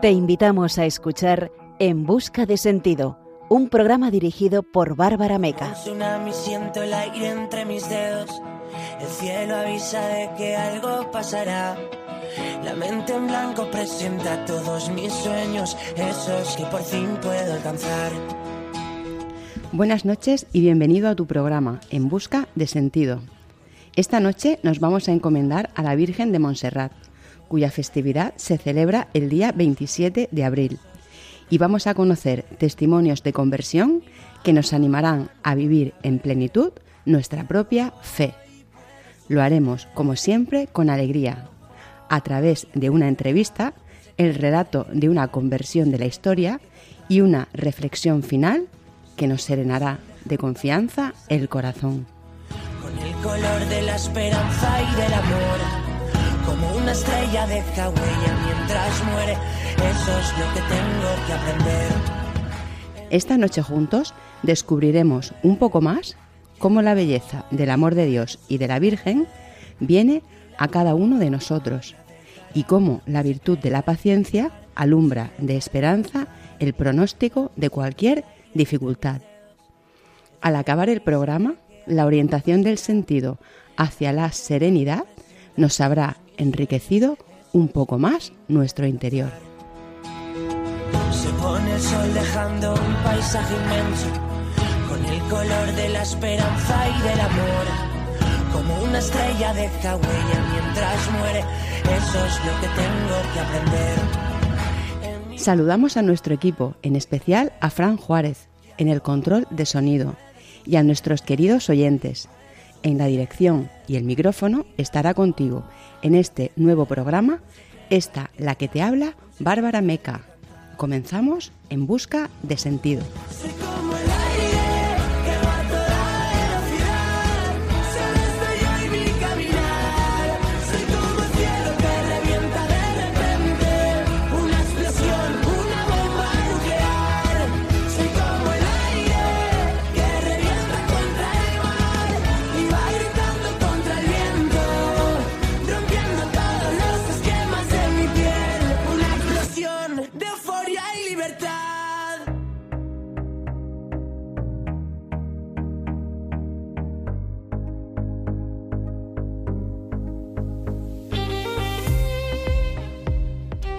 Te invitamos a escuchar En busca de sentido, un programa dirigido por Bárbara Meca. Siento el aire entre mis dedos. El cielo avisa de que algo pasará. La mente en blanco presenta todos mis sueños, esos que por fin puedo alcanzar. Buenas noches y bienvenido a tu programa En busca de sentido. Esta noche nos vamos a encomendar a la Virgen de Montserrat, cuya festividad se celebra el día 27 de abril. Y vamos a conocer testimonios de conversión que nos animarán a vivir en plenitud nuestra propia fe. Lo haremos, como siempre, con alegría, a través de una entrevista, el relato de una conversión de la historia y una reflexión final que nos serenará de confianza el corazón. Con el color de la esperanza y del amor, como una estrella deja huella mientras muere, eso es lo que tengo que aprender. Esta noche juntos descubriremos un poco más cómo la belleza del amor de Dios y de la Virgen viene a cada uno de nosotros y cómo la virtud de la paciencia alumbra de esperanza el pronóstico de cualquier dificultad. Al acabar el programa, la orientación del sentido hacia la serenidad nos habrá enriquecido un poco más nuestro interior. Se pone el sol dejando un paisaje inmenso, con el color de la esperanza y del amor. Como una estrella deja huella mientras muere, eso es lo que tengo que aprender. Saludamos a nuestro equipo, en especial a Fran Juárez, en el control de sonido, y a nuestros queridos oyentes. En la dirección y el micrófono estará contigo en este nuevo programa, esta la que te habla, Bárbara Meca. Comenzamos En busca de sentido.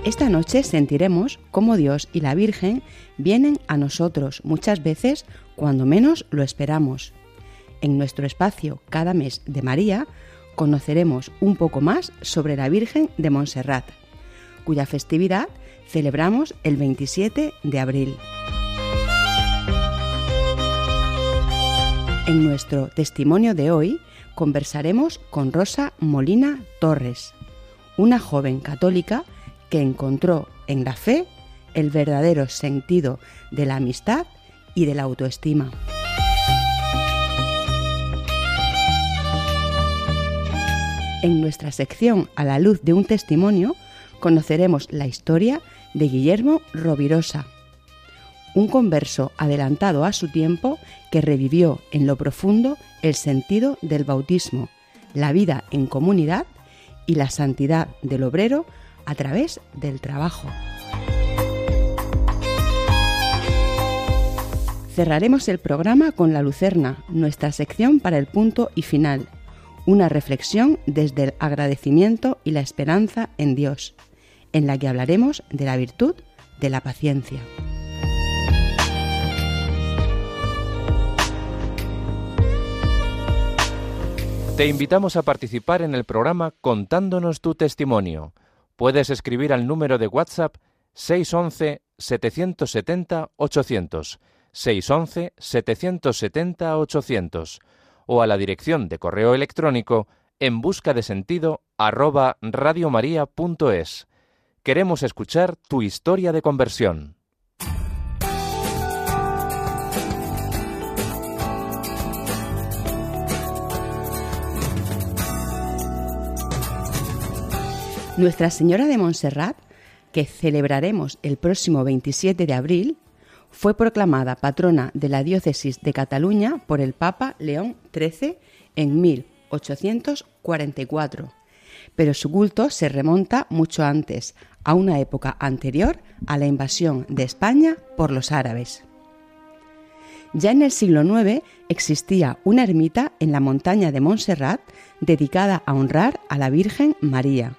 Esta noche sentiremos cómo Dios y la Virgen vienen a nosotros muchas veces cuando menos lo esperamos. En nuestro espacio Cada mes de María conoceremos un poco más sobre la Virgen de Montserrat, cuya festividad celebramos el 27 de abril. En nuestro testimonio de hoy conversaremos con Rosa Molina Torres, una joven católica que encontró en la fe el verdadero sentido de la amistad y de la autoestima. En nuestra sección A la luz de un testimonio conoceremos la historia de Guillermo Rovirosa, un converso adelantado a su tiempo que revivió en lo profundo el sentido del bautismo, la vida en comunidad y la santidad del obrero a través del trabajo. Cerraremos el programa con La Lucerna, nuestra sección para el punto y final, una reflexión desde el agradecimiento y la esperanza en Dios, en la que hablaremos de la virtud de la paciencia. Te invitamos a participar en el programa contándonos tu testimonio. Puedes escribir al número de WhatsApp 611-770-800, 611-770-800, o a la dirección de correo electrónico enbuscadesentido@radiomaria.es. Queremos escuchar tu historia de conversión. Nuestra Señora de Montserrat, que celebraremos el próximo 27 de abril, fue proclamada patrona de la diócesis de Cataluña por el Papa León XIII en 1844, pero su culto se remonta mucho antes, a una época anterior a la invasión de España por los árabes. Ya en el siglo IX existía una ermita en la montaña de Montserrat dedicada a honrar a la Virgen María,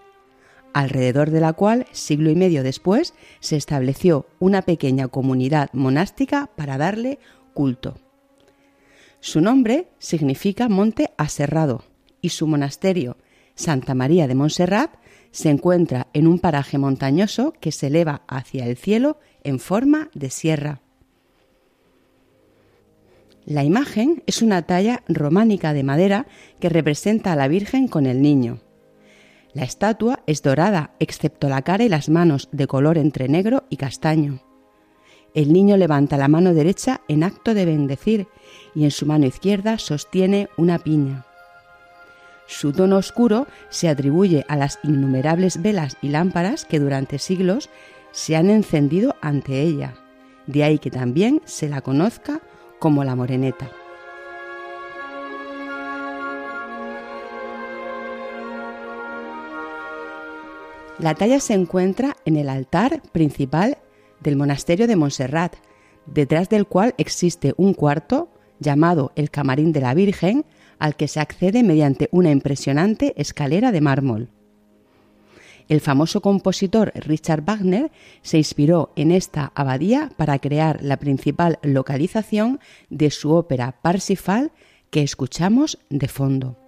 alrededor de la cual, siglo y medio después, se estableció una pequeña comunidad monástica para darle culto. Su nombre significa Monte Aserrado y su monasterio, Santa María de Montserrat, se encuentra en un paraje montañoso que se eleva hacia el cielo en forma de sierra. La imagen es una talla románica de madera que representa a la Virgen con el niño. La estatua es dorada, excepto la cara y las manos, de color entre negro y castaño. El niño levanta la mano derecha en acto de bendecir y en su mano izquierda sostiene una piña. Su tono oscuro se atribuye a las innumerables velas y lámparas que durante siglos se han encendido ante ella, de ahí que también se la conozca como la Moreneta. La talla se encuentra en el altar principal del monasterio de Montserrat, detrás del cual existe un cuarto llamado el Camarín de la Virgen, al que se accede mediante una impresionante escalera de mármol. El famoso compositor Richard Wagner se inspiró en esta abadía para crear la principal localización de su ópera Parsifal, que escuchamos de fondo.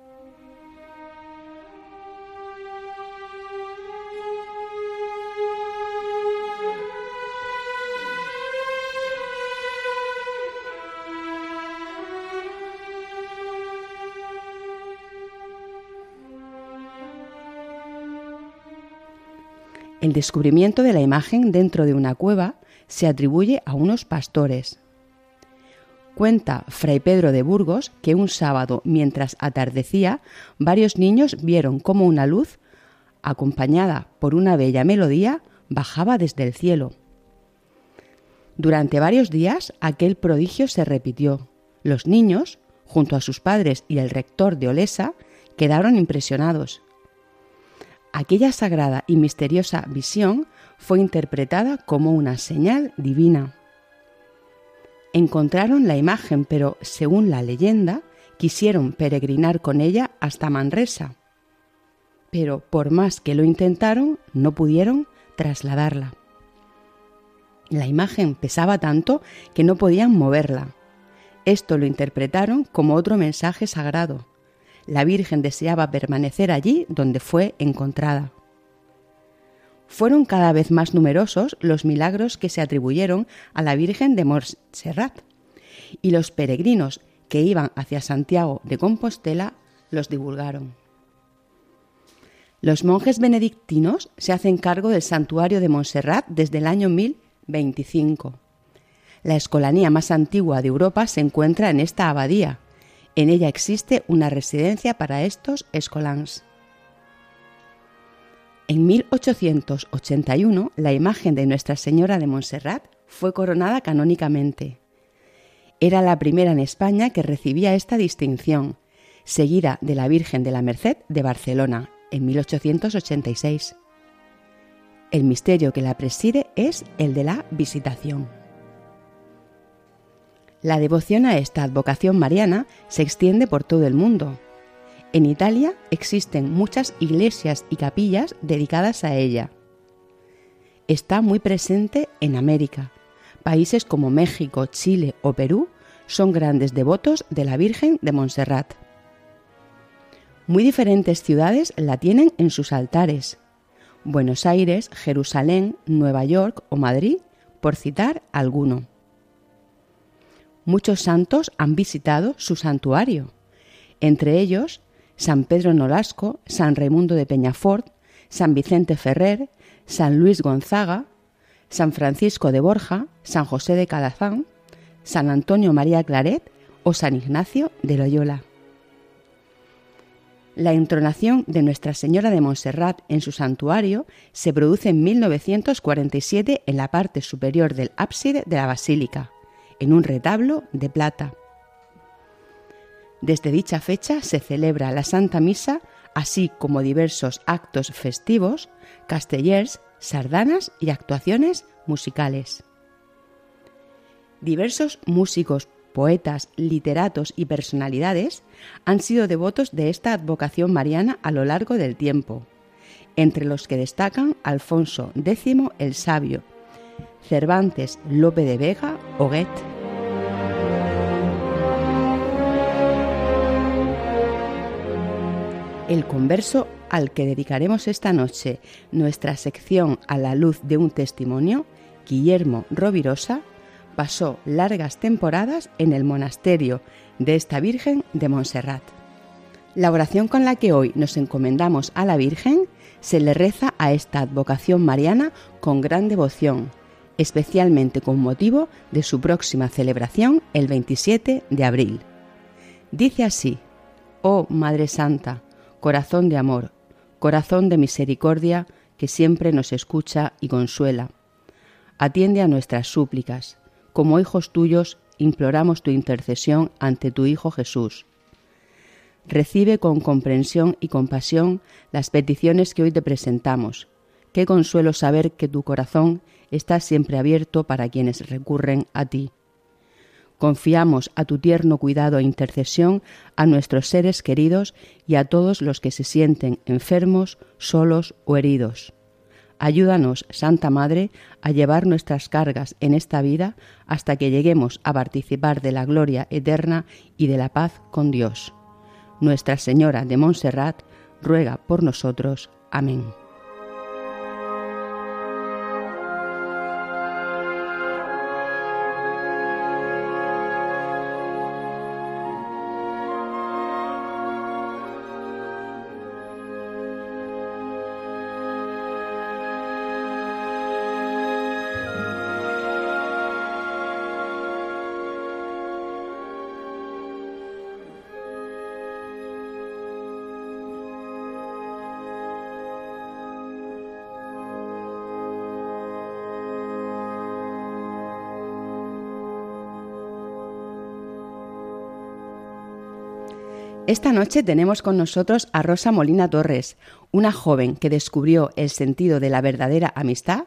El descubrimiento de la imagen dentro de una cueva se atribuye a unos pastores. Cuenta Fray Pedro de Burgos que un sábado, mientras atardecía, varios niños vieron cómo una luz, acompañada por una bella melodía, bajaba desde el cielo. Durante varios días aquel prodigio se repitió. Los niños, junto a sus padres y el rector de Olesa, quedaron impresionados. Aquella sagrada y misteriosa visión fue interpretada como una señal divina. Encontraron la imagen, pero, según la leyenda, quisieron peregrinar con ella hasta Manresa. Pero, por más que lo intentaron, no pudieron trasladarla. La imagen pesaba tanto que no podían moverla. Esto lo interpretaron como otro mensaje sagrado. La Virgen deseaba permanecer allí donde fue encontrada. Fueron cada vez más numerosos los milagros que se atribuyeron a la Virgen de Montserrat, y los peregrinos que iban hacia Santiago de Compostela los divulgaron. Los monjes benedictinos se hacen cargo del santuario de Montserrat desde el año 1025. La escolanía más antigua de Europa se encuentra en esta abadía. En ella existe una residencia para estos escolans. En 1881, la imagen de Nuestra Señora de Montserrat fue coronada canónicamente. Era la primera en España que recibía esta distinción, seguida de la Virgen de la Merced de Barcelona, en 1886. El misterio que la preside es el de la Visitación. La devoción a esta advocación mariana se extiende por todo el mundo. En Italia existen muchas iglesias y capillas dedicadas a ella. Está muy presente en América. Países como México, Chile o Perú son grandes devotos de la Virgen de Montserrat. Muy diferentes ciudades la tienen en sus altares. Buenos Aires, Jerusalén, Nueva York o Madrid, por citar alguno. Muchos santos han visitado su santuario, entre ellos San Pedro Nolasco, San Raimundo de Peñafort, San Vicente Ferrer, San Luis Gonzaga, San Francisco de Borja, San José de Calazán, San Antonio María Claret o San Ignacio de Loyola. La entronación de Nuestra Señora de Montserrat en su santuario se produce en 1947 en la parte superior del ábside de la basílica, en un retablo de plata. Desde dicha fecha se celebra la Santa Misa así como diversos actos festivos, castellers, sardanas y actuaciones musicales. Diversos músicos, poetas, literatos y personalidades han sido devotos de esta advocación mariana a lo largo del tiempo, entre los que destacan Alfonso X el Sabio, Cervantes, Lope de Vega o Goethe. El converso al que dedicaremos esta noche nuestra sección a la luz de un testimonio, Guillermo Rovirosa, pasó largas temporadas en el monasterio de esta Virgen de Montserrat. La oración con la que hoy nos encomendamos a la Virgen se le reza a esta advocación mariana con gran devoción, especialmente con motivo de su próxima celebración el 27 de abril. Dice así: Oh Madre Santa, corazón de amor, corazón de misericordia que siempre nos escucha y consuela, atiende a nuestras súplicas. Como hijos tuyos imploramos tu intercesión ante tu Hijo Jesús. Recibe con comprensión y compasión las peticiones que hoy te presentamos. Qué consuelo saber que tu corazón está siempre abierto para quienes recurren a ti. Confiamos a tu tierno cuidado e intercesión a nuestros seres queridos y a todos los que se sienten enfermos, solos o heridos. Ayúdanos, Santa Madre, a llevar nuestras cargas en esta vida hasta que lleguemos a participar de la gloria eterna y de la paz con Dios. Nuestra Señora de Montserrat ruega por nosotros. Amén. Esta noche tenemos con nosotros a Rosa Molina Torres, una joven que descubrió el sentido de la verdadera amistad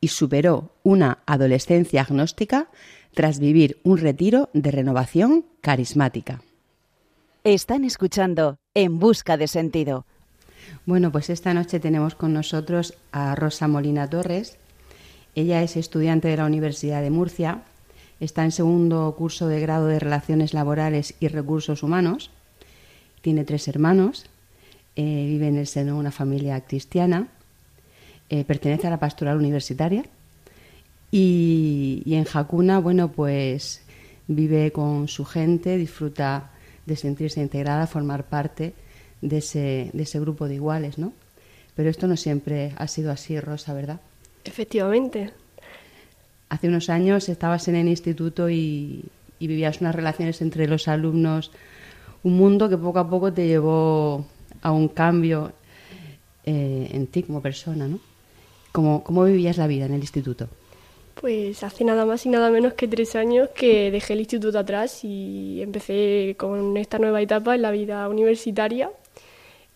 y superó una adolescencia agnóstica tras vivir un retiro de renovación carismática. Están escuchando En Busca de Sentido. Bueno, pues esta noche tenemos con nosotros a Rosa Molina Torres. Ella es estudiante de la Universidad de Murcia, está en segundo curso de grado de Relaciones Laborales y Recursos Humanos. Tiene 3 hermanos, vive en el seno de una familia cristiana, pertenece a la pastoral universitaria y en Hakuna, bueno, pues vive con su gente, disfruta de sentirse integrada, formar parte de ese grupo de iguales, ¿no? Pero esto no siempre ha sido así, Rosa, ¿verdad? Efectivamente. Hace unos años estabas en el instituto y vivías unas relaciones entre los alumnos. Un mundo que poco a poco te llevó a un cambio en ti como persona, ¿no? ¿Cómo vivías la vida en el instituto? Pues hace nada más y nada menos que 3 años que dejé el instituto atrás y empecé con esta nueva etapa en la vida universitaria.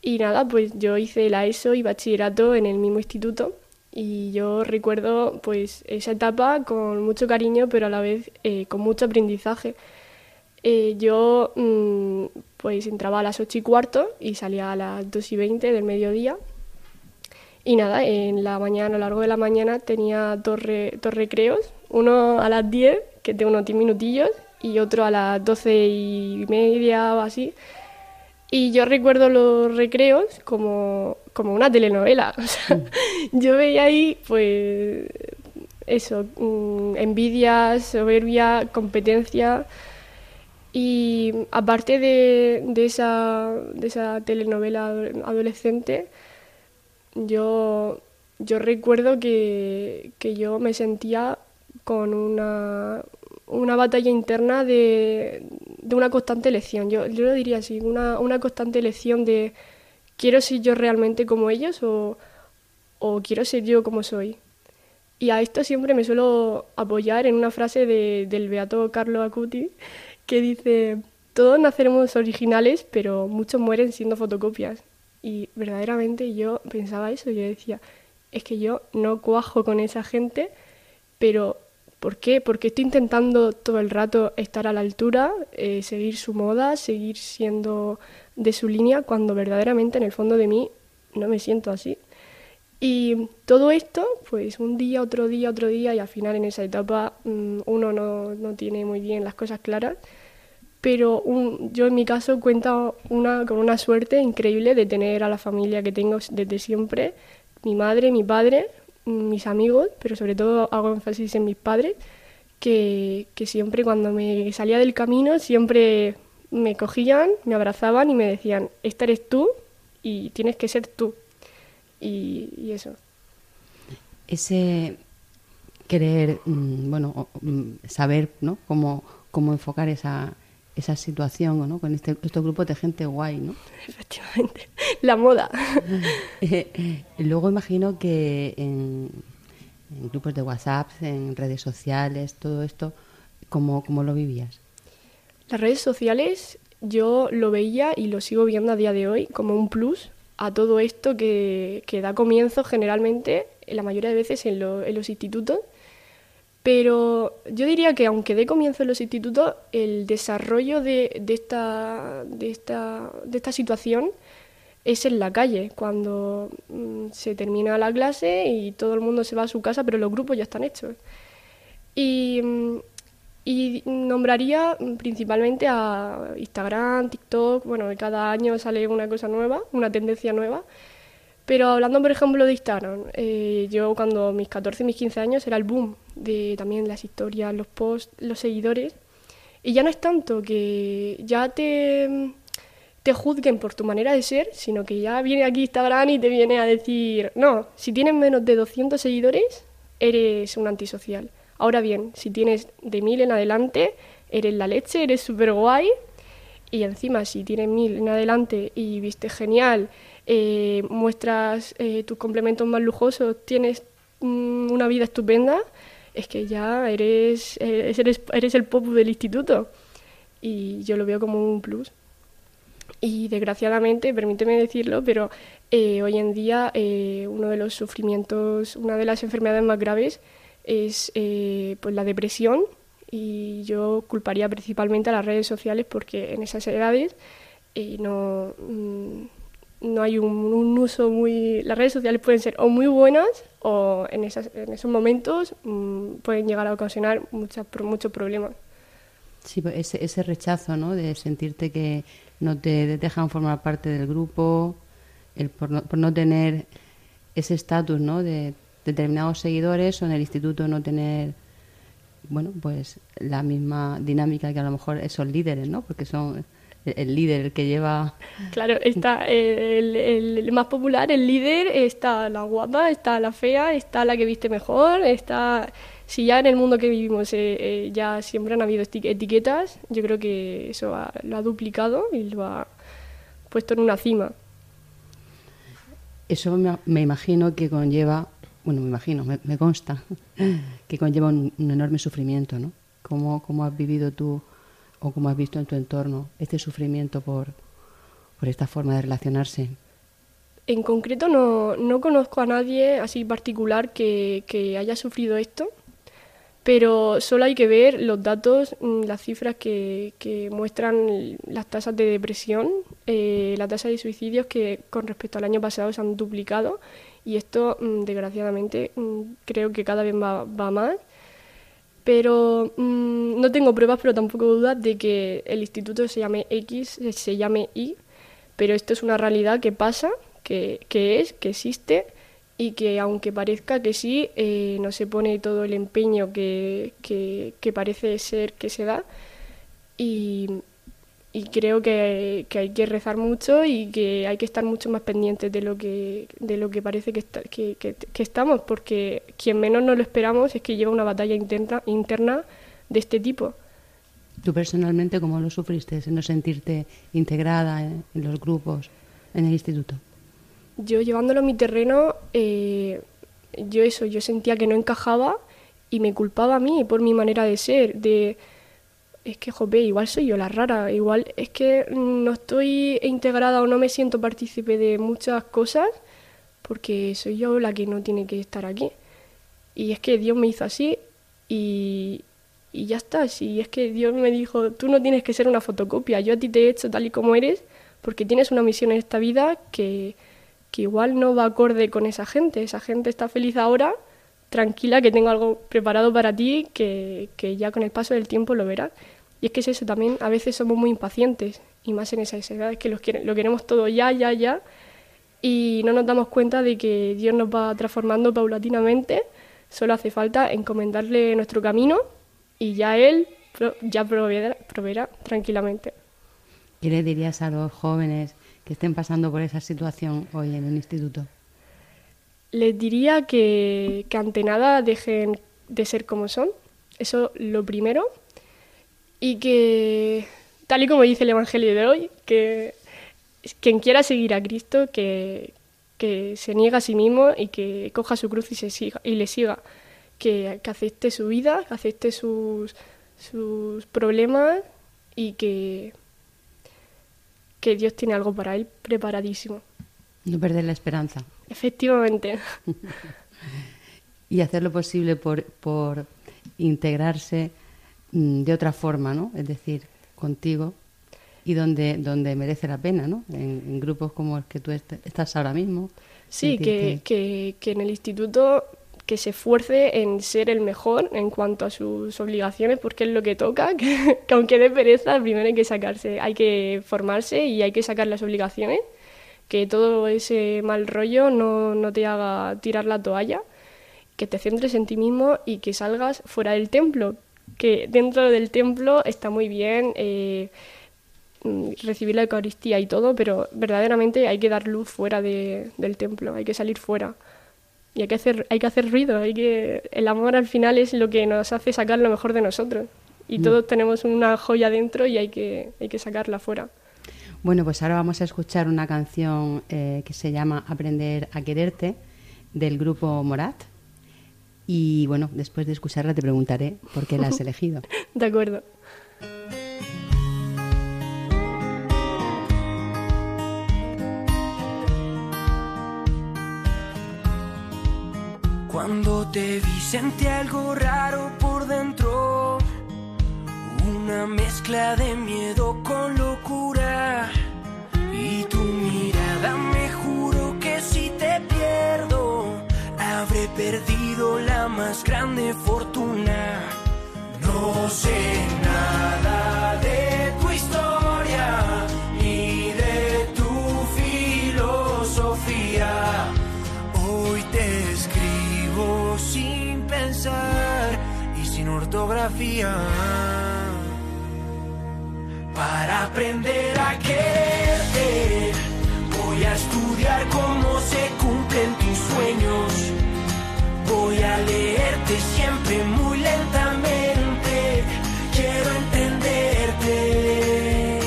Y nada, pues yo hice la ESO y bachillerato en el mismo instituto. Y yo recuerdo pues esa etapa con mucho cariño, pero a la vez con mucho aprendizaje. Yo pues entraba a las 8:15 y salía a las 2:20 del mediodía. Y nada, en la mañana, a lo largo de la mañana tenía 2 recreos, uno a las 10, que es de unos 10 minutillos, y otro a las 12:30 o así. Y yo recuerdo los recreos como una telenovela. O sea, yo veía ahí pues eso, envidia, soberbia, competencia. Y aparte de esa telenovela adolescente, yo recuerdo que yo me sentía con una batalla interna de una constante elección. Yo lo diría así, una constante elección de ¿quiero ser yo realmente como ellos o quiero ser yo como soy? Y a esto siempre me suelo apoyar en una frase del beato Carlo Acutis, que dice: todos naceremos originales, pero muchos mueren siendo fotocopias. y verdaderamente yo pensaba eso, yo decía, es que yo no cuajo con esa gente, pero ¿por qué? Porque estoy intentando todo el rato estar a la altura, seguir su moda, seguir siendo de su línea, cuando verdaderamente en el fondo de mí no me siento así. Y todo esto, pues un día, otro día, otro día, y al final en esa etapa uno no tiene muy bien las cosas claras, pero yo en mi caso cuento con una suerte increíble de tener a la familia que tengo desde siempre, mi madre, mi padre, mis amigos, pero sobre todo hago énfasis en mis padres, que siempre cuando me salía del camino siempre me cogían, me abrazaban y me decían, esta eres tú y tienes que ser tú. Y eso. Ese querer, bueno, saber, ¿no?, cómo enfocar esa situación, ¿no?, con estos grupos de gente guay, ¿no? Efectivamente, la moda. Luego imagino que en grupos de WhatsApp, en redes sociales, todo esto, ¿cómo lo vivías? Las redes sociales yo lo veía y lo sigo viendo a día de hoy como un plus a todo esto que da comienzo generalmente, la mayoría de veces en los institutos. Pero yo diría que aunque dé comienzo en los institutos, el desarrollo de esta situación es en la calle, cuando se termina la clase y todo el mundo se va a su casa, pero los grupos ya están hechos. Y nombraría principalmente a Instagram, TikTok, bueno, cada año sale una cosa nueva, una tendencia nueva. Pero hablando, por ejemplo, de Instagram, yo cuando mis 14 y mis 15 años era el boom de también las historias, los posts, los seguidores. Y ya no es tanto que ya te juzguen por tu manera de ser, sino que ya viene aquí Instagram y te viene a decir, no, si tienes menos de 200 seguidores, eres un antisocial. Ahora bien, si tienes de 1000 en adelante, eres la leche, eres súper guay. Y encima, si tienes 1000 en adelante y viste genial, muestras tus complementos más lujosos, tienes una vida estupenda, es que ya eres el pop del instituto. Y yo lo veo como un plus. Y desgraciadamente, permíteme decirlo, pero hoy en día uno de los sufrimientos, una de las enfermedades más graves es pues la depresión, y yo culparía principalmente a las redes sociales porque en esas edades no hay un uso muy... Las redes sociales pueden ser o muy buenas o en esos momentos pueden llegar a ocasionar muchos problemas. Sí, ese rechazo, ¿no?, de sentirte que no te dejan formar parte del grupo, por no tener ese estatus, ¿no?, de determinados seguidores, o en el instituto no tener, bueno, pues la misma dinámica que a lo mejor esos líderes, ¿no?, porque son el líder el que lleva... Claro, está el más popular, el líder, está la guapa, está la fea, está la que viste mejor, está... Si ya en el mundo que vivimos ya siempre han habido etiquetas, yo creo que eso lo ha duplicado y lo ha puesto en una cima. Eso me imagino que conlleva... Bueno, me consta que conlleva un enorme sufrimiento, ¿no? ¿Cómo has vivido tú o cómo has visto en tu entorno este sufrimiento por esta forma de relacionarse? En concreto no conozco a nadie así particular que haya sufrido esto, pero solo hay que ver los datos, las cifras que muestran las tasas de depresión, la tasa de suicidios que con respecto al año pasado se han duplicado. Y esto, desgraciadamente, creo que cada vez va más. Pero no tengo pruebas, pero tampoco dudas de que el instituto se llame X, se llame Y. Pero esto es una realidad que pasa, que existe, y que aunque parezca que sí, no se pone todo el empeño que parece ser que se da. Y creo que hay que rezar mucho y que hay que estar mucho más pendientes de lo que parece que estamos, porque quien menos nos lo esperamos es que lleva una batalla interna de este tipo. ¿Tú personalmente cómo lo sufriste, no sentirte integrada en los grupos, en el instituto? Yo, llevándolo a mi terreno, yo sentía que no encajaba y me culpaba a mí por mi manera de ser, es que, jope, igual soy yo la rara, igual es que no estoy integrada o no me siento partícipe de muchas cosas porque soy yo la que no tiene que estar aquí. Y es que Dios me hizo así y ya está. Y es que Dios me dijo, tú no tienes que ser una fotocopia, yo a ti te he hecho tal y como eres porque tienes una misión en esta vida que igual no va acorde con esa gente está feliz ahora, tranquila, que tengo algo preparado para ti, que ya con el paso del tiempo lo verás. Y es que es eso también, a veces somos muy impacientes, y más en esas edades que lo queremos todo ya, y no nos damos cuenta de que Dios nos va transformando paulatinamente, solo hace falta encomendarle nuestro camino, y ya Él ya proveerá tranquilamente. ¿Qué le dirías a los jóvenes que estén pasando por esa situación hoy en el instituto? Les diría que ante nada dejen de ser como son, eso lo primero, y que, tal y como dice el Evangelio de hoy, que quien quiera seguir a Cristo, que se niegue a sí mismo y que coja su cruz y le siga, que acepte su vida, que acepte sus problemas y que Dios tiene algo para él preparadísimo. No perder la esperanza. Efectivamente. Y hacer lo posible por integrarse de otra forma, ¿no? Es decir, contigo y donde merece la pena, ¿no? En grupos como el que tú estás ahora mismo. Sí, que en el instituto que se esfuerce en ser el mejor en cuanto a sus obligaciones, porque es lo que toca, que aunque dé pereza, primero hay que sacarse, hay que formarse y hay que sacar las obligaciones. Que todo ese mal rollo no te haga tirar la toalla, que te centres en ti mismo y que salgas fuera del templo, que dentro del templo está muy bien recibir la Eucaristía y todo, pero verdaderamente hay que dar luz fuera del templo, hay que salir fuera y hay que hacer ruido, el amor al final es lo que nos hace sacar lo mejor de nosotros y todos tenemos una joya dentro y hay que sacarla fuera. Bueno, pues ahora vamos a escuchar una canción que se llama Aprender a quererte, del grupo Morat. Y bueno, después de escucharla te preguntaré por qué la has elegido. De acuerdo. Cuando te vi sentí algo raro por dentro, una mezcla de miedo con locura. Y tu mirada me juro que si te pierdo habré perdido la más grande fortuna. No sé nada de tu historia ni de tu filosofía. Hoy te escribo sin pensar y sin ortografía para aprender a quererte. Voy a estudiar cómo se cumplen tus sueños. Voy a leerte siempre muy lentamente. Quiero entenderte.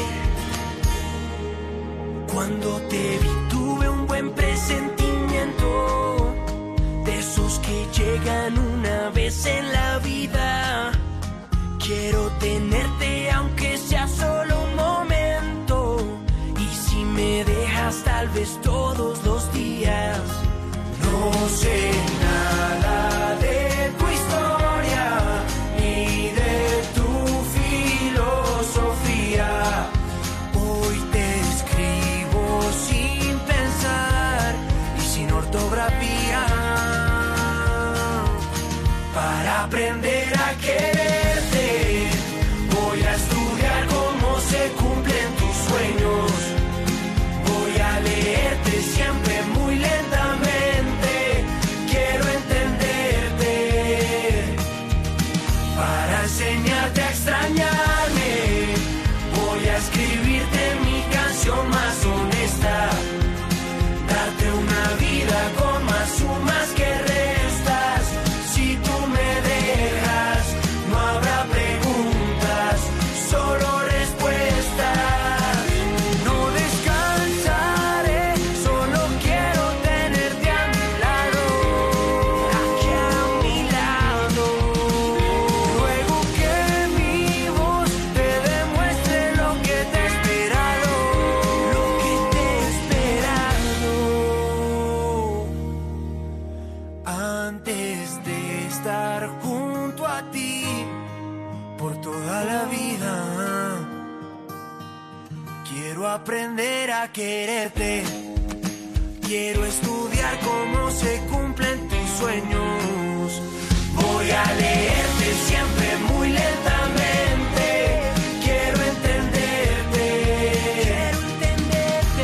Cuando te vi tuve un buen presentimiento, de esos que llegan una vez en la vida. Quiero tenerte aunque sea solo un momento, y si me dejas tal vez todos los días. No sé nada de tu historia ni de tu filosofía. Hoy te escribo sin pensar y sin ortografía para aprender a querer. Más que restas, si tú me dejas. antes de estar junto a ti por toda la vida. Quiero aprender a quererte, quiero estudiar cómo se cumplen tus sueños. Voy a leerte siempre muy lentamente, quiero entenderte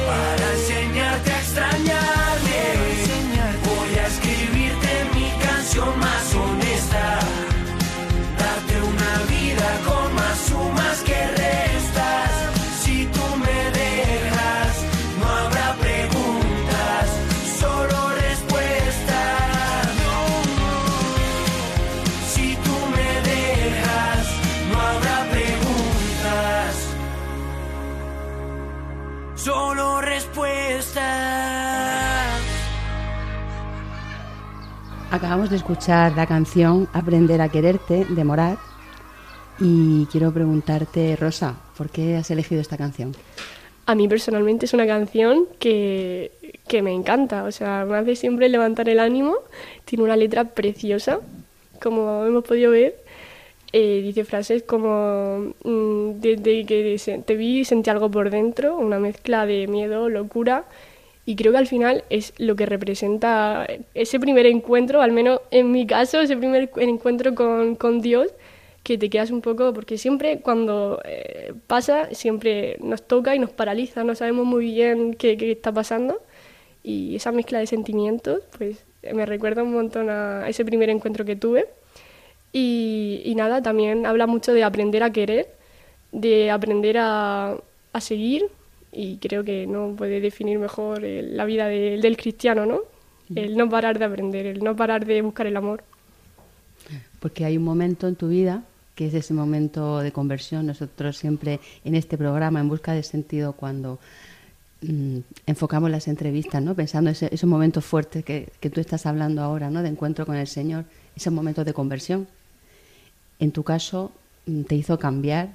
para enseñarte a extrañarme. Voy a escribirte mi canción más honesta, darte una vida con más sumas que restas. Si tú me dejas, no habrá preguntas, solo respuestas. Si tú me dejas, no habrá preguntas, solo respuestas. Acabamos de escuchar la canción Aprender a quererte de Morat. Y quiero preguntarte, Rosa, ¿por qué has elegido esta canción? A mí personalmente es una canción que me encanta, o sea, me hace siempre levantar el ánimo, tiene una letra preciosa, como hemos podido ver, dice frases como, desde que te vi sentí algo por dentro, una mezcla de miedo, locura, y creo que al final es lo que representa ese primer encuentro, al menos en mi caso, ese primer encuentro con Dios, que te quedas un poco, porque siempre cuando pasa, siempre nos toca y nos paraliza, no sabemos muy bien qué está pasando, y esa mezcla de sentimientos, pues me recuerda un montón a ese primer encuentro que tuve, y nada, también habla mucho de aprender a querer, de aprender a seguir, y creo que no puede definir mejor la vida del cristiano, ¿no? El no parar de aprender, el no parar de buscar el amor. Porque hay un momento en tu vida que es ese momento de conversión. Nosotros siempre en este programa, En Busca de Sentido, cuando enfocamos las entrevistas, ¿no? Pensando en esos momentos fuertes que tú estás hablando ahora, ¿no? De encuentro con el Señor, esos momentos de conversión. En tu caso, te hizo cambiar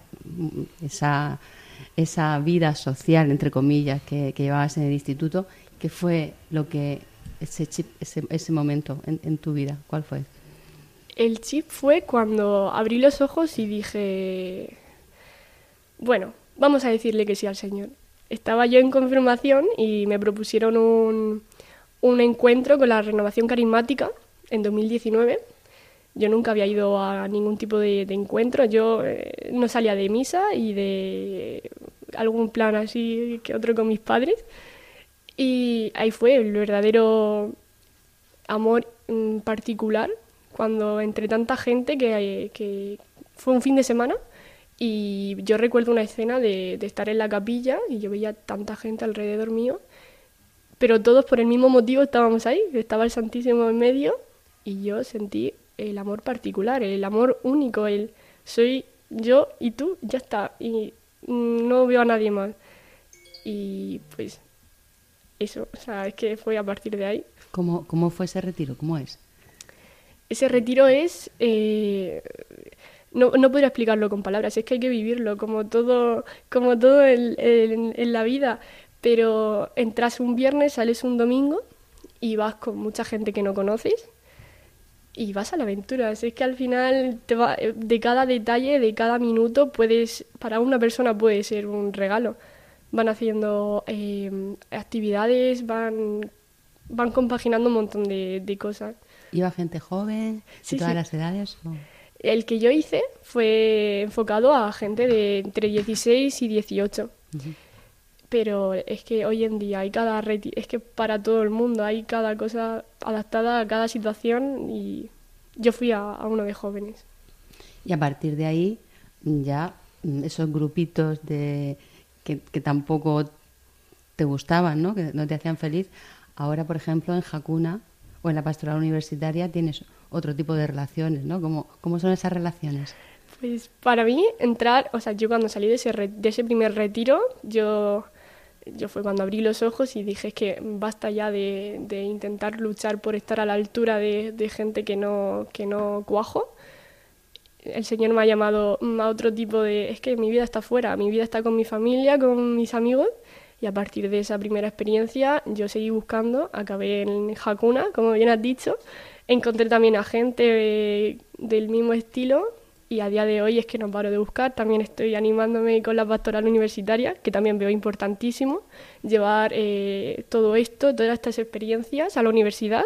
esa vida social, entre comillas, que llevabas en el instituto. ¿Qué fue lo que ese momento en tu vida? ¿Cuál fue? El chip fue cuando abrí los ojos y dije, bueno, vamos a decirle que sí al Señor. Estaba yo en confirmación y me propusieron un encuentro con la Renovación Carismática en 2019. Yo nunca había ido a ningún tipo de encuentro. Yo no salía de misa y de algún plan así que otro con mis padres. Y ahí fue el verdadero amor particular. Cuando entre tanta gente que fue un fin de semana y yo recuerdo una escena de estar en la capilla y yo veía tanta gente alrededor mío, pero todos por el mismo motivo estábamos ahí, estaba el Santísimo en medio y yo sentí el amor particular, el amor único, el soy yo y tú, ya está, y no veo a nadie más. Y pues eso, o sea, es que fue a partir de ahí. ¿Cómo fue ese retiro? ¿Cómo es? Ese retiro es... no podría explicarlo con palabras, es que hay que vivirlo, como todo en la vida. Pero entras un viernes, sales un domingo y vas con mucha gente que no conoces y vas a la aventura. Es que al final de cada detalle, de cada minuto, para una persona puede ser un regalo. Van haciendo actividades, van compaginando un montón de cosas. ¿Iba gente joven, de todas las edades? ¿O? El que yo hice fue enfocado a gente de entre 16 y 18. Uh-huh. Pero es que hoy en día hay cada es que para todo el mundo hay cada cosa adaptada a cada situación y yo fui a uno de jóvenes. Y a partir de ahí ya esos grupitos que tampoco te gustaban, ¿no? Que no te hacían feliz. Ahora, por ejemplo, en Hakuna o en la pastoral universitaria tienes otro tipo de relaciones, ¿no? ¿Cómo son esas relaciones? Pues para mí yo cuando salí de ese primer retiro, yo fue cuando abrí los ojos y dije, es que basta ya de intentar luchar por estar a la altura de gente que no cuajo. El Señor me ha llamado a otro tipo es que mi vida está fuera, mi vida está con mi familia, con mis amigos. Y a partir de esa primera experiencia yo seguí buscando, acabé en Hakuna, como bien has dicho, Encontré también a gente del mismo estilo y a día de hoy es que no paro de buscar. También estoy animándome con la pastoral universitaria, que también veo importantísimo, llevar todo esto, todas estas experiencias a la universidad.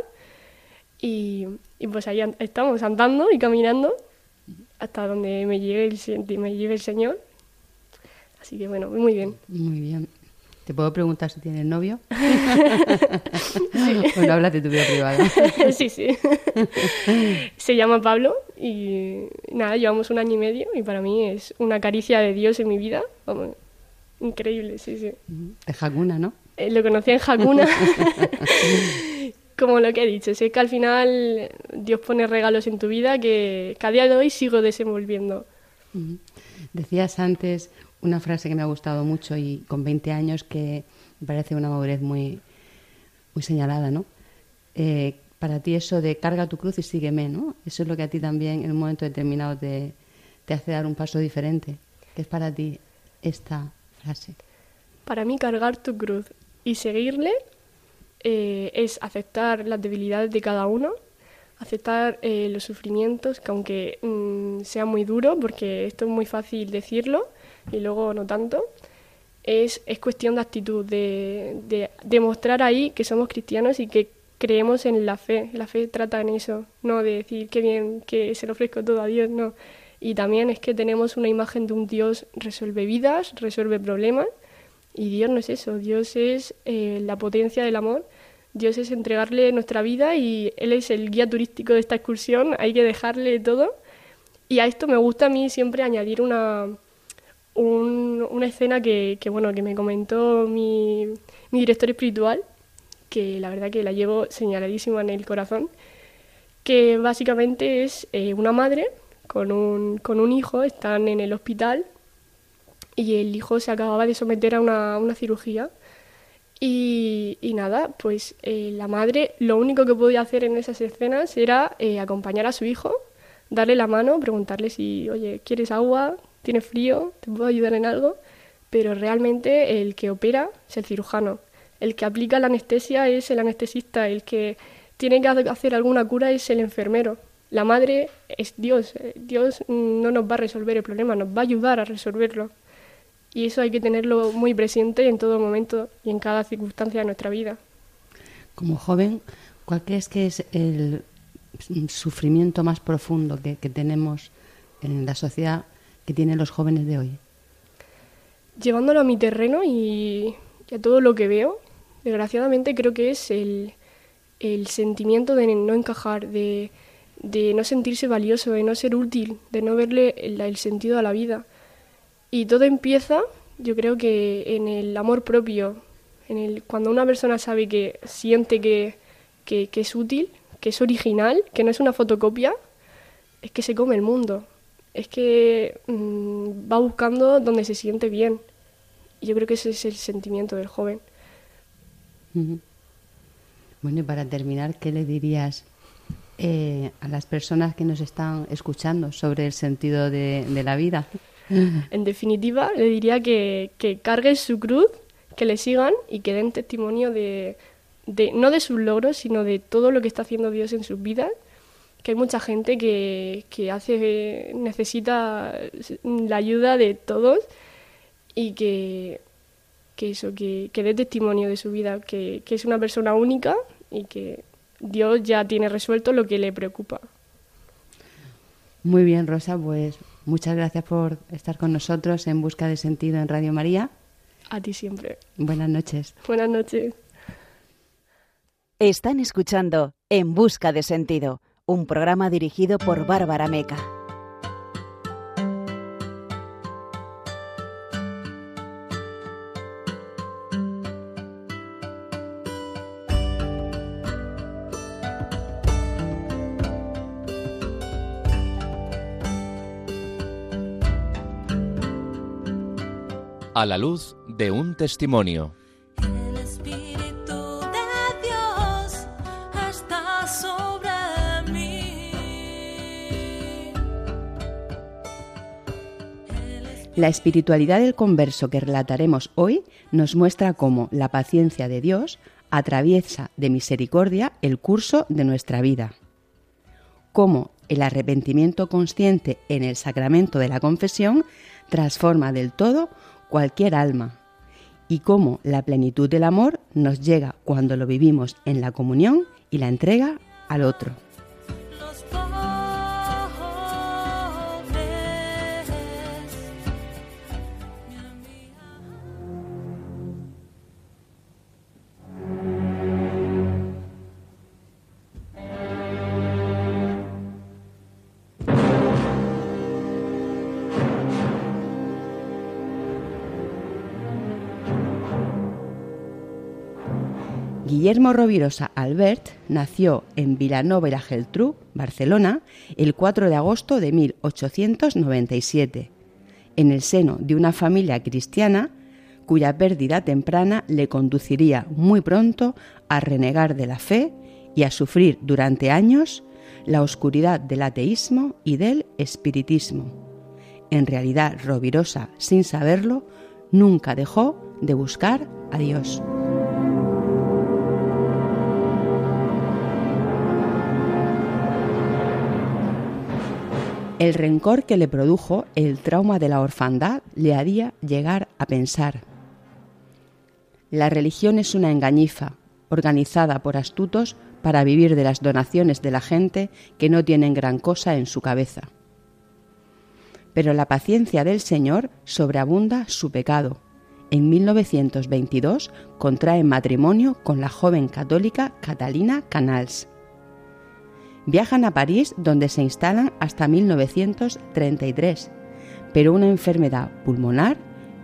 Y pues ahí estamos andando y caminando hasta donde me lleve el Señor. Así que bueno, muy bien. Muy bien. ¿Te puedo preguntar si tienes novio? Sí. Bueno, hablas de tu vida privada. Sí, sí. Se llama Pablo y nada, llevamos 1 año y medio y para mí es una caricia de Dios en mi vida. Vamos, increíble, sí, sí. Es Hakuna, ¿no? Lo conocí en Hakuna. Como lo que he dicho, si es que al final Dios pone regalos en tu vida que cada día de hoy sigo desenvolviendo. Decías antes una frase que me ha gustado mucho y con 20 años que me parece una madurez muy, muy señalada, ¿no? Para ti eso de carga tu cruz y sígueme, ¿no? Eso es lo que a ti también en un momento determinado te hace dar un paso diferente. ¿Qué es para ti esta frase? Para mí cargar tu cruz y seguirle es aceptar las debilidades de cada uno, aceptar los sufrimientos, que aunque sea muy duro, porque esto es muy fácil decirlo y luego no tanto, es cuestión de actitud, de demostrar ahí que somos cristianos y que creemos en la fe. La fe trata en eso, no de decir qué bien, que se lo ofrezco todo a Dios, no. Y también es que tenemos una imagen de un Dios resuelve vidas, resuelve problemas, y Dios no es eso. Dios es la potencia del amor. Dios es entregarle nuestra vida y Él es el guía turístico de esta excursión. Hay que dejarle todo. Y a esto me gusta a mí siempre añadir una escena que me comentó mi director espiritual, que la verdad que la llevo señaladísima en el corazón, que básicamente es una madre con un hijo, están en el hospital, y el hijo se acababa de someter a una cirugía y nada, pues la madre lo único que podía hacer en esas escenas era acompañar a su hijo, darle la mano, preguntarle si, oye, ¿quieres agua? ¿Tienes frío? ¿Te puedo ayudar en algo? Pero realmente el que opera es el cirujano, el que aplica la anestesia es el anestesista, el que tiene que hacer alguna cura es el enfermero. La madre es Dios. Dios no nos va a resolver el problema, nos va a ayudar a resolverlo. Y eso hay que tenerlo muy presente en todo momento y en cada circunstancia de nuestra vida. Como joven, ¿cuál crees que es el sufrimiento más profundo que tenemos en la sociedad, que tienen los jóvenes de hoy? Llevándolo a mi terreno y a todo lo que veo, desgraciadamente creo que es el sentimiento de no encajar, de no sentirse valioso, de no ser útil, de no verle el sentido a la vida. Y todo empieza, yo creo que en el amor propio, cuando una persona sabe que siente que es útil, que es original, que no es una fotocopia, es que se come el mundo. Es que va buscando donde se siente bien. Yo creo que ese es el sentimiento del joven. Bueno, y para terminar, ¿qué le dirías a las personas que nos están escuchando sobre el sentido de la vida? En definitiva, le diría que carguen su cruz, que le sigan y que den testimonio no de sus logros, sino de todo lo que está haciendo Dios en sus vidas. Que hay mucha gente que necesita la ayuda de todos y que dé testimonio de su vida, que es una persona única y que Dios ya tiene resuelto lo que le preocupa. Muy bien, Rosa, pues muchas gracias por estar con nosotros en Busca de Sentido en Radio María. A ti siempre. Buenas noches. Buenas noches. Están escuchando En Busca de Sentido, un programa dirigido por Bárbara Meca. A la luz de un testimonio. La espiritualidad del converso que relataremos hoy nos muestra cómo la paciencia de Dios atraviesa de misericordia el curso de nuestra vida. cómo el arrepentimiento consciente en el sacramento de la confesión transforma del todo cualquier alma y cómo la plenitud del amor nos llega cuando lo vivimos en la comunión y la entrega al otro. Guillermo Rovirosa Albert nació en Villanova y la Geltrú, Barcelona, el 4 de agosto de 1897, en el seno de una familia cristiana cuya pérdida temprana le conduciría muy pronto a renegar de la fe y a sufrir durante años la oscuridad del ateísmo y del espiritismo. En realidad, Rovirosa, sin saberlo, nunca dejó de buscar a Dios. El rencor que le produjo el trauma de la orfandad le haría llegar a pensar: la religión es una engañifa, organizada por astutos para vivir de las donaciones de la gente que no tienen gran cosa en su cabeza. Pero la paciencia del Señor sobreabunda su pecado. En 1922 contrae matrimonio con la joven católica Catalina Canals. Viajan a París, donde se instalan hasta 1933, pero una enfermedad pulmonar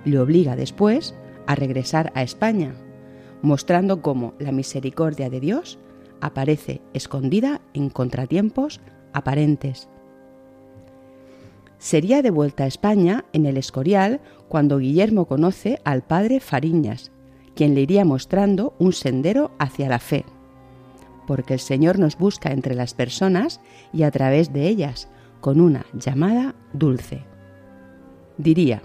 le obliga después a regresar a España, mostrando cómo la misericordia de Dios aparece escondida en contratiempos aparentes. Sería de vuelta a España, en el Escorial, cuando Guillermo conoce al padre Fariñas, quien le iría mostrando un sendero hacia la fe. Porque el Señor nos busca entre las personas y a través de ellas, con una llamada dulce. Diría: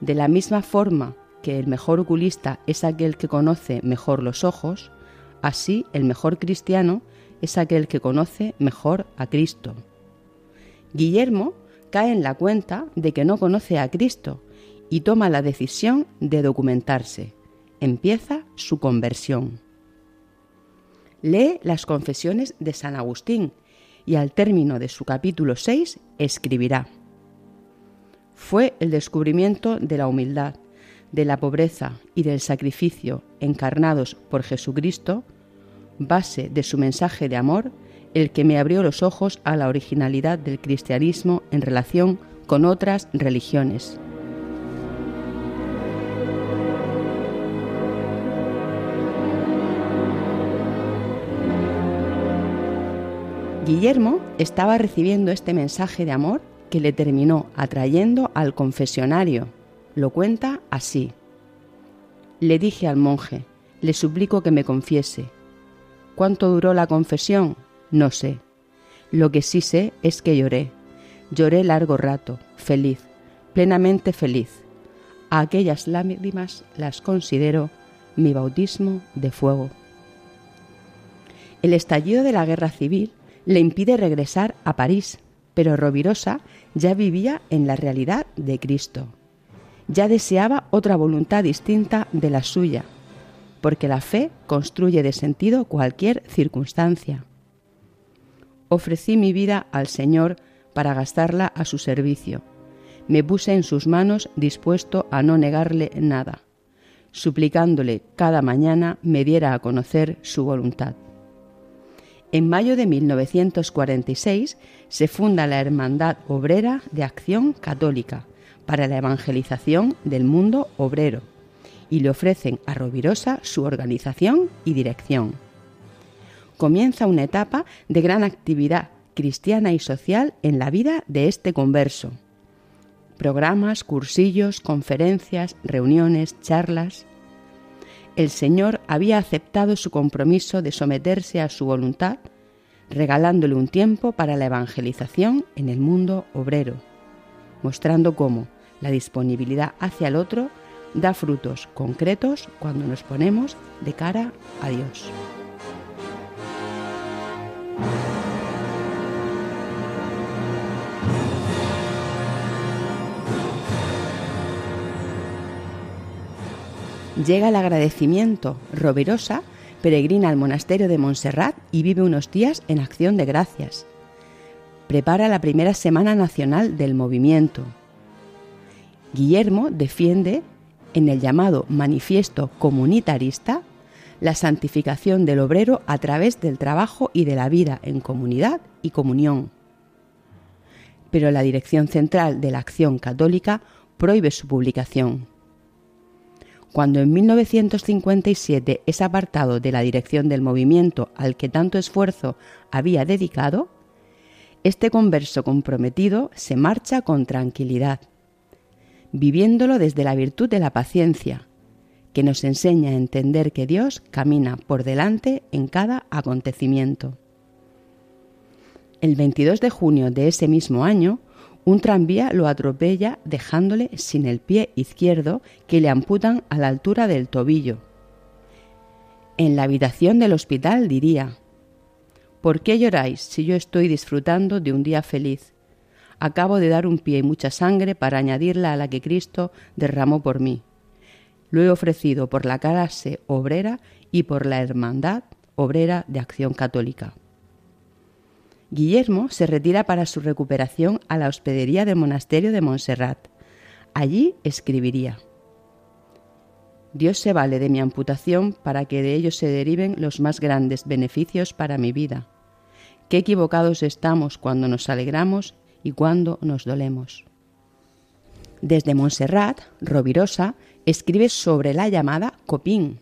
de la misma forma que el mejor oculista es aquel que conoce mejor los ojos, así el mejor cristiano es aquel que conoce mejor a Cristo. Guillermo cae en la cuenta de que no conoce a Cristo y toma la decisión de documentarse. Empieza su conversión. Lee las confesiones de San Agustín y al término de su capítulo 6 escribirá: fue el descubrimiento de la humildad, de la pobreza y del sacrificio encarnados por Jesucristo, base de su mensaje de amor, el que me abrió los ojos a la originalidad del cristianismo en relación con otras religiones. Guillermo estaba recibiendo este mensaje de amor que le terminó atrayendo al confesionario. Lo cuenta así: le dije al monje, le suplico que me confiese. ¿Cuánto duró la confesión? No sé. Lo que sí sé es que lloré. Lloré largo rato, feliz, plenamente feliz. A aquellas lágrimas las considero mi bautismo de fuego. El estallido de la Guerra Civil le impide regresar a París, pero Rovirosa ya vivía en la realidad de Cristo. Ya deseaba otra voluntad distinta de la suya, porque la fe construye de sentido cualquier circunstancia. Ofrecí mi vida al Señor para gastarla a su servicio. Me puse en sus manos dispuesto a no negarle nada, suplicándole cada mañana me diera a conocer su voluntad. En mayo de 1946 se funda la Hermandad Obrera de Acción Católica para la evangelización del mundo obrero y le ofrecen a Rovirosa su organización y dirección. Comienza una etapa de gran actividad cristiana y social en la vida de este converso. Programas, cursillos, conferencias, reuniones, charlas. El Señor había aceptado su compromiso de someterse a su voluntad, regalándole un tiempo para la evangelización en el mundo obrero, mostrando cómo la disponibilidad hacia el otro da frutos concretos cuando nos ponemos de cara a Dios. Llega el agradecimiento. Rovirosa peregrina al monasterio de Montserrat y vive unos días en acción de gracias. Prepara la primera semana nacional del movimiento. Guillermo defiende, en el llamado Manifiesto comunitarista, la santificación del obrero a través del trabajo y de la vida en comunidad y comunión. Pero la Dirección Central de la Acción Católica prohíbe su publicación. Cuando en 1957 es apartado de la dirección del movimiento al que tanto esfuerzo había dedicado, este converso comprometido se marcha con tranquilidad, viviéndolo desde la virtud de la paciencia, que nos enseña a entender que Dios camina por delante en cada acontecimiento. El 22 de junio de ese mismo año, un tranvía lo atropella dejándole sin el pie izquierdo, que le amputan a la altura del tobillo. En la habitación del hospital diría: «¿Por qué lloráis si yo estoy disfrutando de un día feliz? Acabo de dar un pie y mucha sangre para añadirla a la que Cristo derramó por mí. Lo he ofrecido por la clase obrera y por la Hermandad Obrera de Acción Católica». Guillermo se retira para su recuperación a la hospedería del monasterio de Montserrat. Allí escribiría: «Dios se vale de mi amputación para que de ello se deriven los más grandes beneficios para mi vida. Qué equivocados estamos cuando nos alegramos y cuando nos dolemos». Desde Montserrat, Rovirosa escribe sobre la llamada Copín,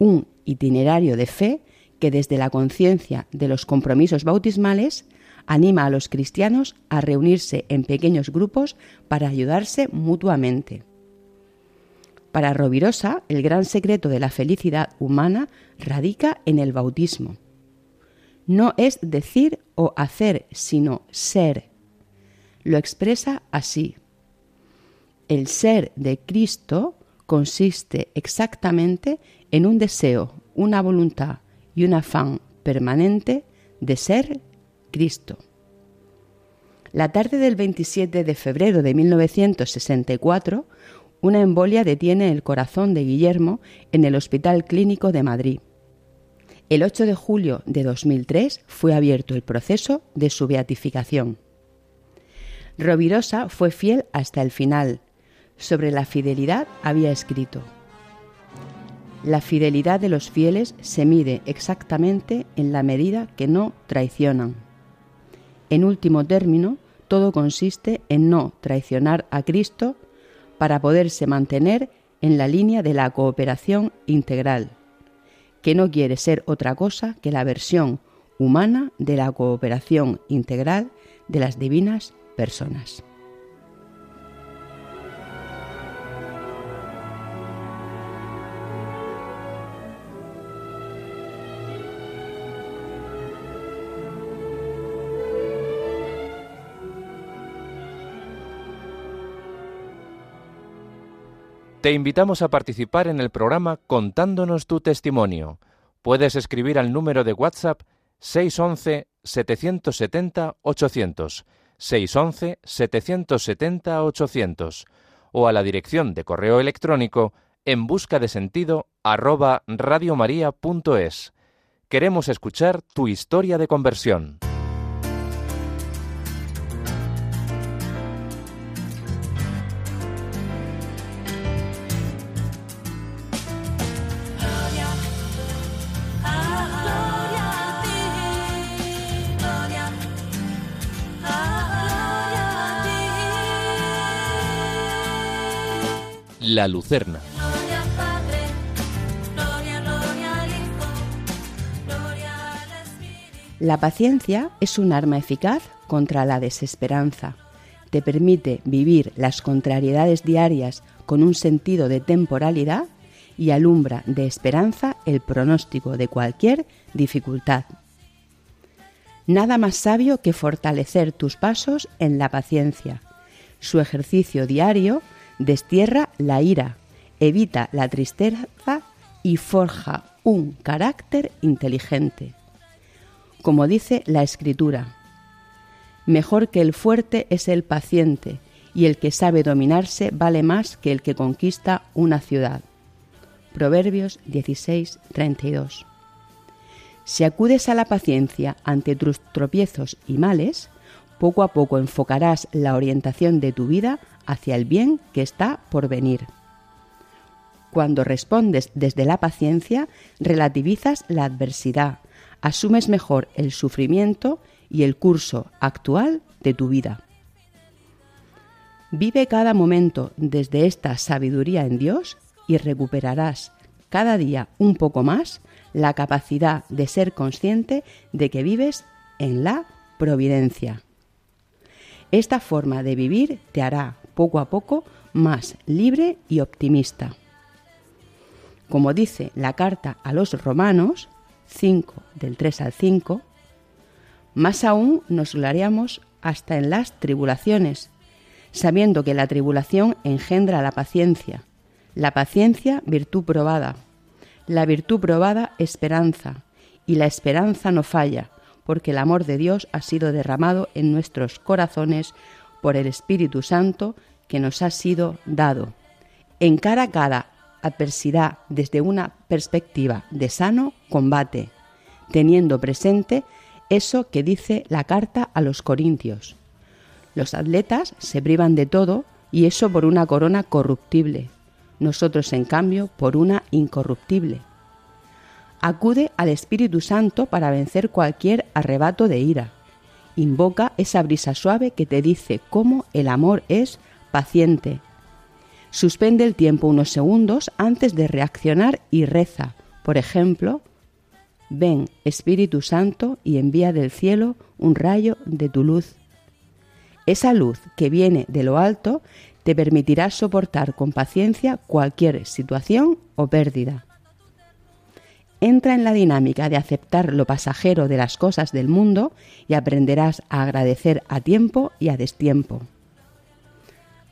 un itinerario de fe que desde la conciencia de los compromisos bautismales anima a los cristianos a reunirse en pequeños grupos para ayudarse mutuamente. Para Rovirosa, el gran secreto de la felicidad humana radica en el bautismo. No es decir o hacer, sino ser. Lo expresa así: «El ser de Cristo consiste exactamente en un deseo, una voluntad y un afán permanente de ser Cristo». La tarde del 27 de febrero de 1964, una embolia detiene el corazón de Guillermo en el Hospital Clínico de Madrid. El 8 de julio de 2003 fue abierto el proceso de su beatificación. Rovirosa fue fiel hasta el final. Sobre la fidelidad había escrito: «La fidelidad de los fieles se mide exactamente en la medida que no traicionan. En último término, todo consiste en no traicionar a Cristo para poderse mantener en la línea de la cooperación integral, que no quiere ser otra cosa que la versión humana de la cooperación integral de las divinas personas». Te invitamos a participar en el programa contándonos tu testimonio. Puedes escribir al número de WhatsApp 611 770 800, 611 770 800 o a la dirección de correo electrónico enbuscadesentido@radiomaria.es. Queremos escuchar tu historia de conversión. La Lucerna. La paciencia es un arma eficaz contra la desesperanza. Te permite vivir las contrariedades diarias con un sentido de temporalidad y alumbra de esperanza el pronóstico de cualquier dificultad. Nada más sabio que fortalecer tus pasos en la paciencia. Su ejercicio diario destierra la ira, evita la tristeza y forja un carácter inteligente. Como dice la Escritura: «Mejor que el fuerte es el paciente, y el que sabe dominarse vale más que el que conquista una ciudad». Proverbios 16:32. Si acudes a la paciencia ante tus tropiezos y males, poco a poco enfocarás la orientación de tu vida hacia el bien que está por venir. Cuando respondes desde la paciencia, relativizas la adversidad, asumes mejor el sufrimiento y el curso actual de tu vida. Vive cada momento desde esta sabiduría en Dios y recuperarás cada día un poco más la capacidad de ser consciente de que vives en la providencia. Esta forma de vivir te hará poco a poco más libre y optimista. Como dice la carta a los Romanos 5, del 3-5, más aún nos gloriamos hasta en las tribulaciones, sabiendo que la tribulación engendra la paciencia virtud probada. La virtud probada, esperanza, y la esperanza no falla, porque el amor de Dios ha sido derramado en nuestros corazones por el Espíritu Santo que nos ha sido dado. Encara cada adversidad desde una perspectiva de sano combate, teniendo presente eso que dice la carta a los Corintios. Los atletas se privan de todo, y eso por una corona corruptible. Nosotros, en cambio, por una incorruptible. Acude al Espíritu Santo para vencer cualquier arrebato de ira. Invoca esa brisa suave que te dice cómo el amor es paciente. Suspende el tiempo unos segundos antes de reaccionar y reza. Por ejemplo, ven, Espíritu Santo, y envía del cielo un rayo de tu luz. Esa luz que viene de lo alto te permitirá soportar con paciencia cualquier situación o pérdida. Entra en la dinámica de aceptar lo pasajero de las cosas del mundo y aprenderás a agradecer a tiempo y a destiempo.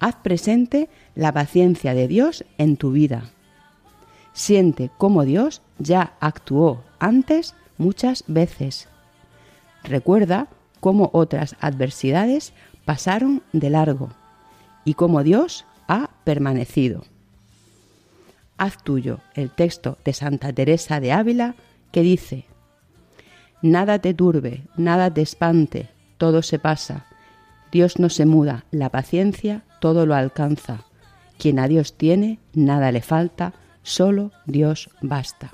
Haz presente la paciencia de Dios en tu vida. Siente cómo Dios ya actuó antes muchas veces. Recuerda cómo otras adversidades pasaron de largo y cómo Dios ha permanecido. Haz tuyo el texto de Santa Teresa de Ávila que dice: nada te turbe, nada te espante, todo se pasa. Dios no se muda, la paciencia todo lo alcanza. Quien a Dios tiene, nada le falta, solo Dios basta.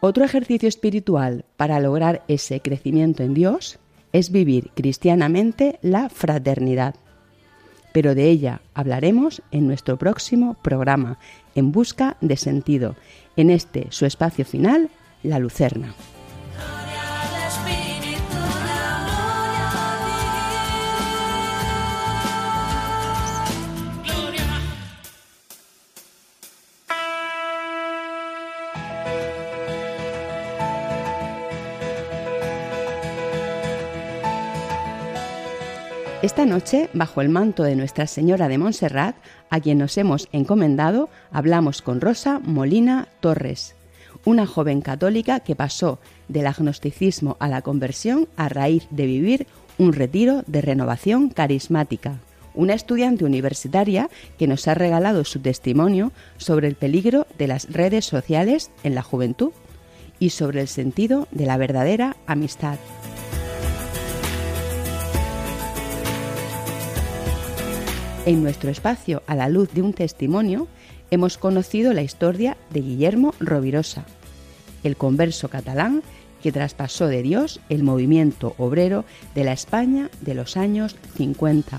Otro ejercicio espiritual para lograr ese crecimiento en Dios es vivir cristianamente la fraternidad. Pero de ella hablaremos en nuestro próximo programa, En busca de sentido, en este su espacio final, La Lucerna. Esta noche, bajo el manto de Nuestra Señora de Montserrat, a quien nos hemos encomendado, hablamos con Rosa Molina Torres, una joven católica que pasó del agnosticismo a la conversión a raíz de vivir un retiro de renovación carismática. Una estudiante universitaria que nos ha regalado su testimonio sobre el peligro de las redes sociales en la juventud y sobre el sentido de la verdadera amistad. En nuestro espacio, a la luz de un testimonio, hemos conocido la historia de Guillermo Rovirosa, el converso catalán que traspasó de Dios el movimiento obrero de la España de los años 50.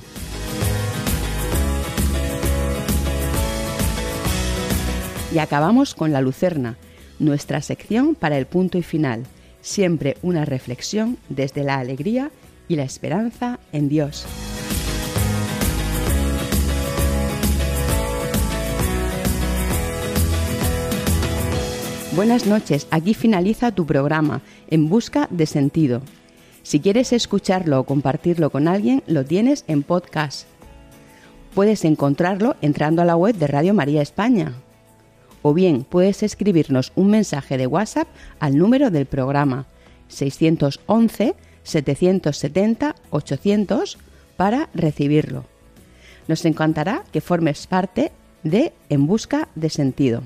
Y acabamos con La Lucerna, nuestra sección para el punto y final, siempre una reflexión desde la alegría y la esperanza en Dios. Buenas noches, aquí finaliza tu programa, En busca de sentido. Si quieres escucharlo o compartirlo con alguien, lo tienes en podcast. Puedes encontrarlo entrando a la web de Radio María España. O bien, puedes escribirnos un mensaje de WhatsApp al número del programa 611 770 800 para recibirlo. Nos encantará que formes parte de En busca de sentido.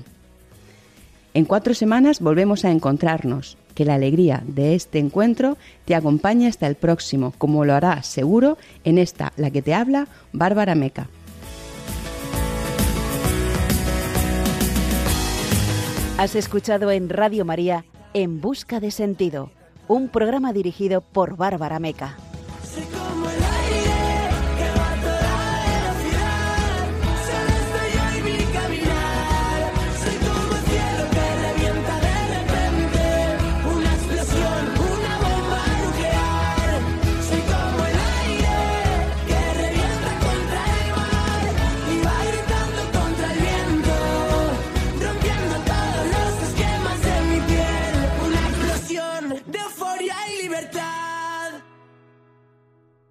En 4 semanas volvemos a encontrarnos. Que la alegría de este encuentro te acompañe hasta el próximo, como lo hará seguro en esta, la que te habla, Bárbara Meca. Has escuchado en Radio María En busca de sentido, un programa dirigido por Bárbara Meca. ¡Libertad!